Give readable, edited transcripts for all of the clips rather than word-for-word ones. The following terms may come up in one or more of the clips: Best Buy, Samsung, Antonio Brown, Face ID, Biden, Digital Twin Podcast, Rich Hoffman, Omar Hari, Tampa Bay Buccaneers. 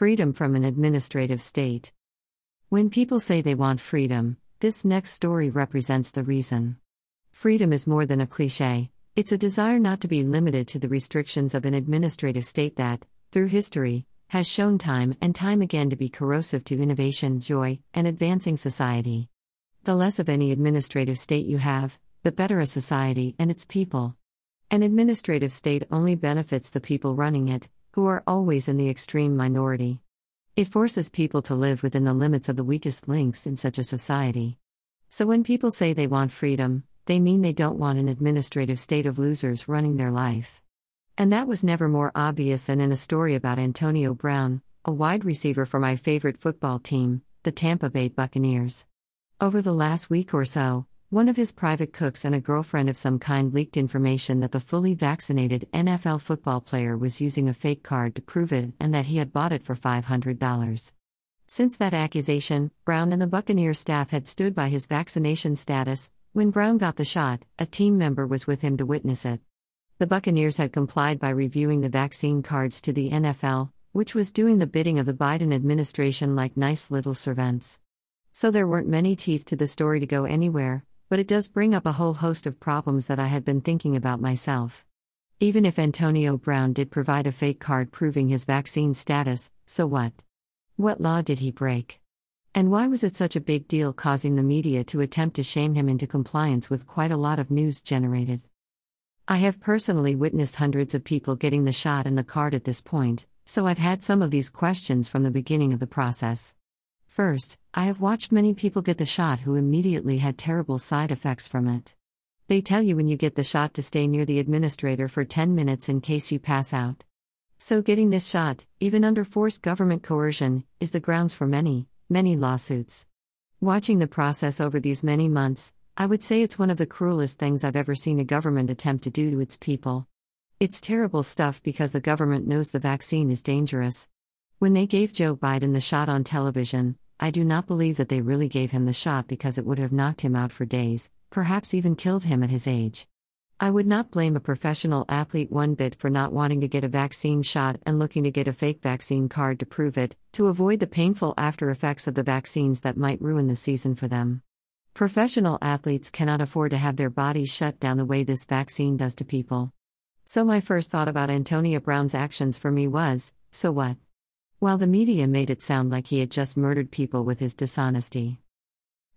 freedom from an administrative state. When people say they want freedom, this next story represents the reason. Freedom is more than a cliché, it's a desire not to be limited to the restrictions of an administrative state that, through history, has shown time and time again to be corrosive to innovation, joy, and advancing society. The less of any administrative state you have, the better a society and its people. An administrative state only benefits the people running it, who are always in the extreme minority. It forces people to live within the limits of the weakest links in such a society. So when people say they want freedom, they mean they don't want an administrative state of losers running their life. And that was never more obvious than in a story about Antonio Brown, a wide receiver for my favorite football team, the Tampa Bay Buccaneers. Over the last week or so, one of his private cooks and a girlfriend of some kind leaked information that the fully vaccinated NFL football player was using a fake card to prove it and that he had bought it for $500. Since that accusation, Brown and the Buccaneers staff had stood by his vaccination status. When Brown got the shot, a team member was with him to witness it. The Buccaneers had complied by reviewing the vaccine cards to the NFL, which was doing the bidding of the Biden administration like nice little servants. So there weren't many teeth to the story to go anywhere, but it does bring up a whole host of problems that I had been thinking about myself. Even if Antonio Brown did provide a fake card proving his vaccine status, so what? What law did he break? And why was it such a big deal, causing the media to attempt to shame him into compliance with quite a lot of news generated? I have personally witnessed hundreds of people getting the shot and the card at this point, so I've had some of these questions from the beginning of the process. First, I have watched many people get the shot who immediately had terrible side effects from it. They tell you when you get the shot to stay near the administrator for 10 minutes in case you pass out. So getting this shot, even under forced government coercion, is the grounds for many, many lawsuits. Watching the process over these many months, I would say it's one of the cruelest things I've ever seen a government attempt to do to its people. It's terrible stuff because the government knows the vaccine is dangerous. When they gave Joe Biden the shot on television, I do not believe that they really gave him the shot because it would have knocked him out for days, perhaps even killed him at his age. I would not blame a professional athlete one bit for not wanting to get a vaccine shot and looking to get a fake vaccine card to prove it, to avoid the painful after effects of the vaccines that might ruin the season for them. Professional athletes cannot afford to have their bodies shut down the way this vaccine does to people. So my first thought about Antonio Brown's actions for me was, so what? While the media made it sound like he had just murdered people with his dishonesty.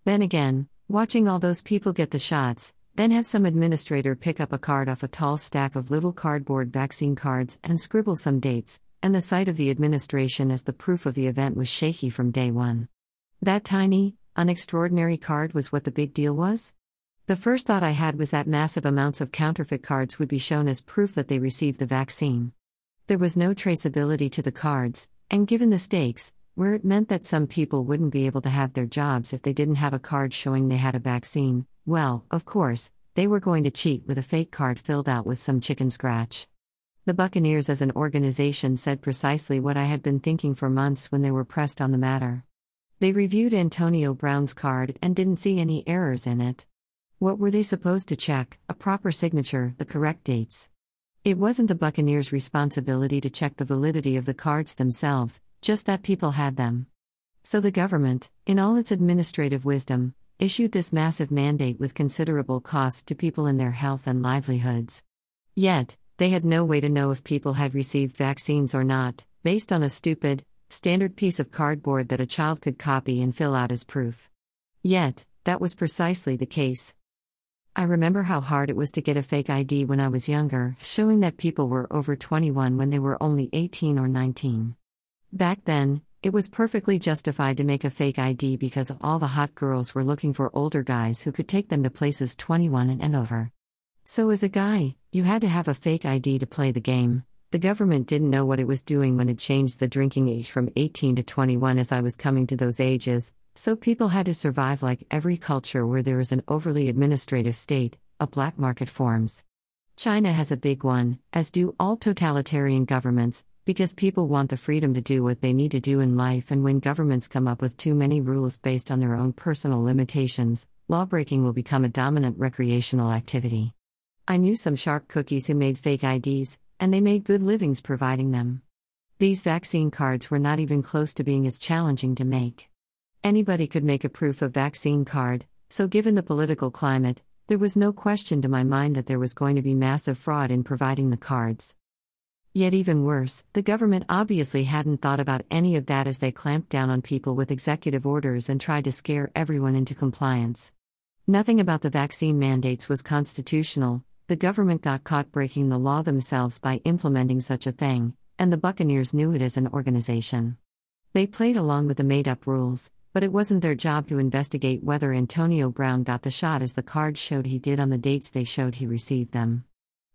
Then again, watching all those people get the shots, then have some administrator pick up a card off a tall stack of little cardboard vaccine cards and scribble some dates, and the site of the administration as the proof of the event was shaky from day one. That tiny, unextraordinary card was what the big deal was? The first thought I had was that massive amounts of counterfeit cards would be shown as proof that they received the vaccine. There was no traceability to the cards, and given the stakes, where it meant that some people wouldn't be able to have their jobs if they didn't have a card showing they had a vaccine, well, of course, they were going to cheat with a fake card filled out with some chicken scratch. The Buccaneers as an organization said precisely what I had been thinking for months when they were pressed on the matter. They reviewed Antonio Brown's card and didn't see any errors in it. What were they supposed to check? A proper signature, the correct dates. It wasn't the Buccaneers' responsibility to check the validity of the cards themselves, just that people had them. So the government, in all its administrative wisdom, issued this massive mandate with considerable cost to people in their health and livelihoods. Yet, they had no way to know if people had received vaccines or not, based on a stupid, standard piece of cardboard that a child could copy and fill out as proof. Yet, that was precisely the case. I remember how hard it was to get a fake ID when I was younger, showing that people were over 21 when they were only 18 or 19. Back then, it was perfectly justified to make a fake ID because all the hot girls were looking for older guys who could take them to places 21 and over. So as a guy, you had to have a fake ID to play the game. The government didn't know what it was doing when it changed the drinking age from 18 to 21 as I was coming to those ages. So people had to survive like every culture where there is an overly administrative state, a black market forms. China has a big one, as do all totalitarian governments, because people want the freedom to do what they need to do in life, and when governments come up with too many rules based on their own personal limitations, lawbreaking will become a dominant recreational activity. I knew some sharp cookies who made fake IDs, and they made good livings providing them. These vaccine cards were not even close to being as challenging to make. Anybody could make a proof of vaccine card, so given the political climate, there was no question to my mind that there was going to be massive fraud in providing the cards. Yet even worse, the government obviously hadn't thought about any of that as they clamped down on people with executive orders and tried to scare everyone into compliance. Nothing about the vaccine mandates was constitutional. The government got caught breaking the law themselves by implementing such a thing, and the Buccaneers knew it as an organization. They played along with the made-up rules, but it wasn't their job to investigate whether Antonio Brown got the shot as the cards showed he did on the dates they showed he received them.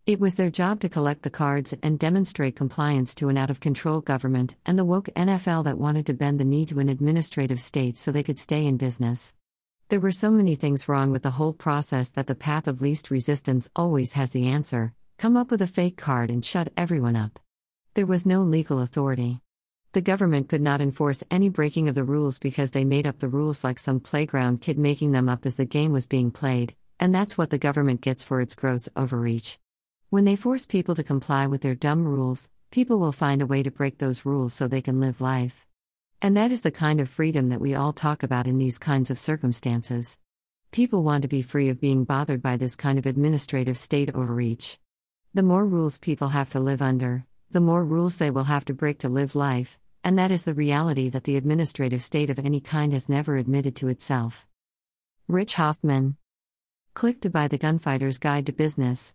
It was their job to collect the cards and demonstrate compliance to an out-of-control government and the woke NFL that wanted to bend the knee to an administrative state so they could stay in business. There were so many things wrong with the whole process that the path of least resistance always has the answer: come up with a fake card and shut everyone up. There was no legal authority. The government could not enforce any breaking of the rules because they made up the rules like some playground kid making them up as the game was being played, and that's what the government gets for its gross overreach. When they force people to comply with their dumb rules, people will find a way to break those rules so they can live life. And that is the kind of freedom that we all talk about in these kinds of circumstances. People want to be free of being bothered by this kind of administrative state overreach. The more rules people have to live under, the more rules they will have to break to live life, and that is the reality that the administrative state of any kind has never admitted to itself. Rich Hoffman. Click to buy the Gunfighter's Guide to Business.